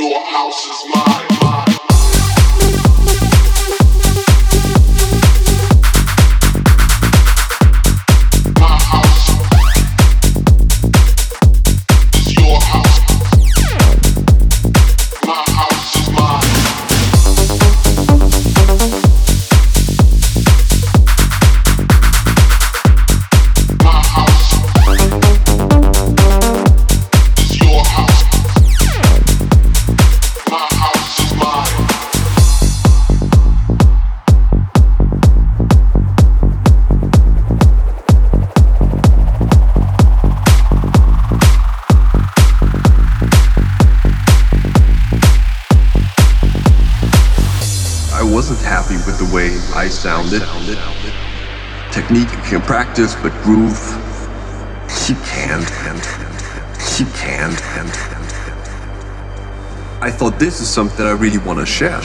Your house is mine. Sounded. Technique you can practice, but groove you can't. I thought this is something I really want to share.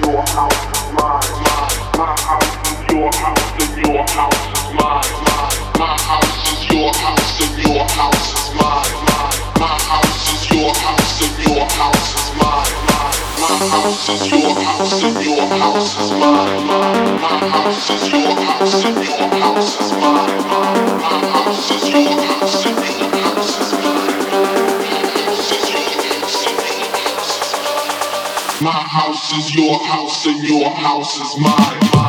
My house is your house, and your house is mine. My house is your house, and your house is mine. My house is your house, and your house is mine. My house is your house, and your house is mine. My house is your house and your house is mine. My house is your house and your house is mine. My house is your house and your house is mine. My house is your house and your house is mine. My house is your house and your house is mine.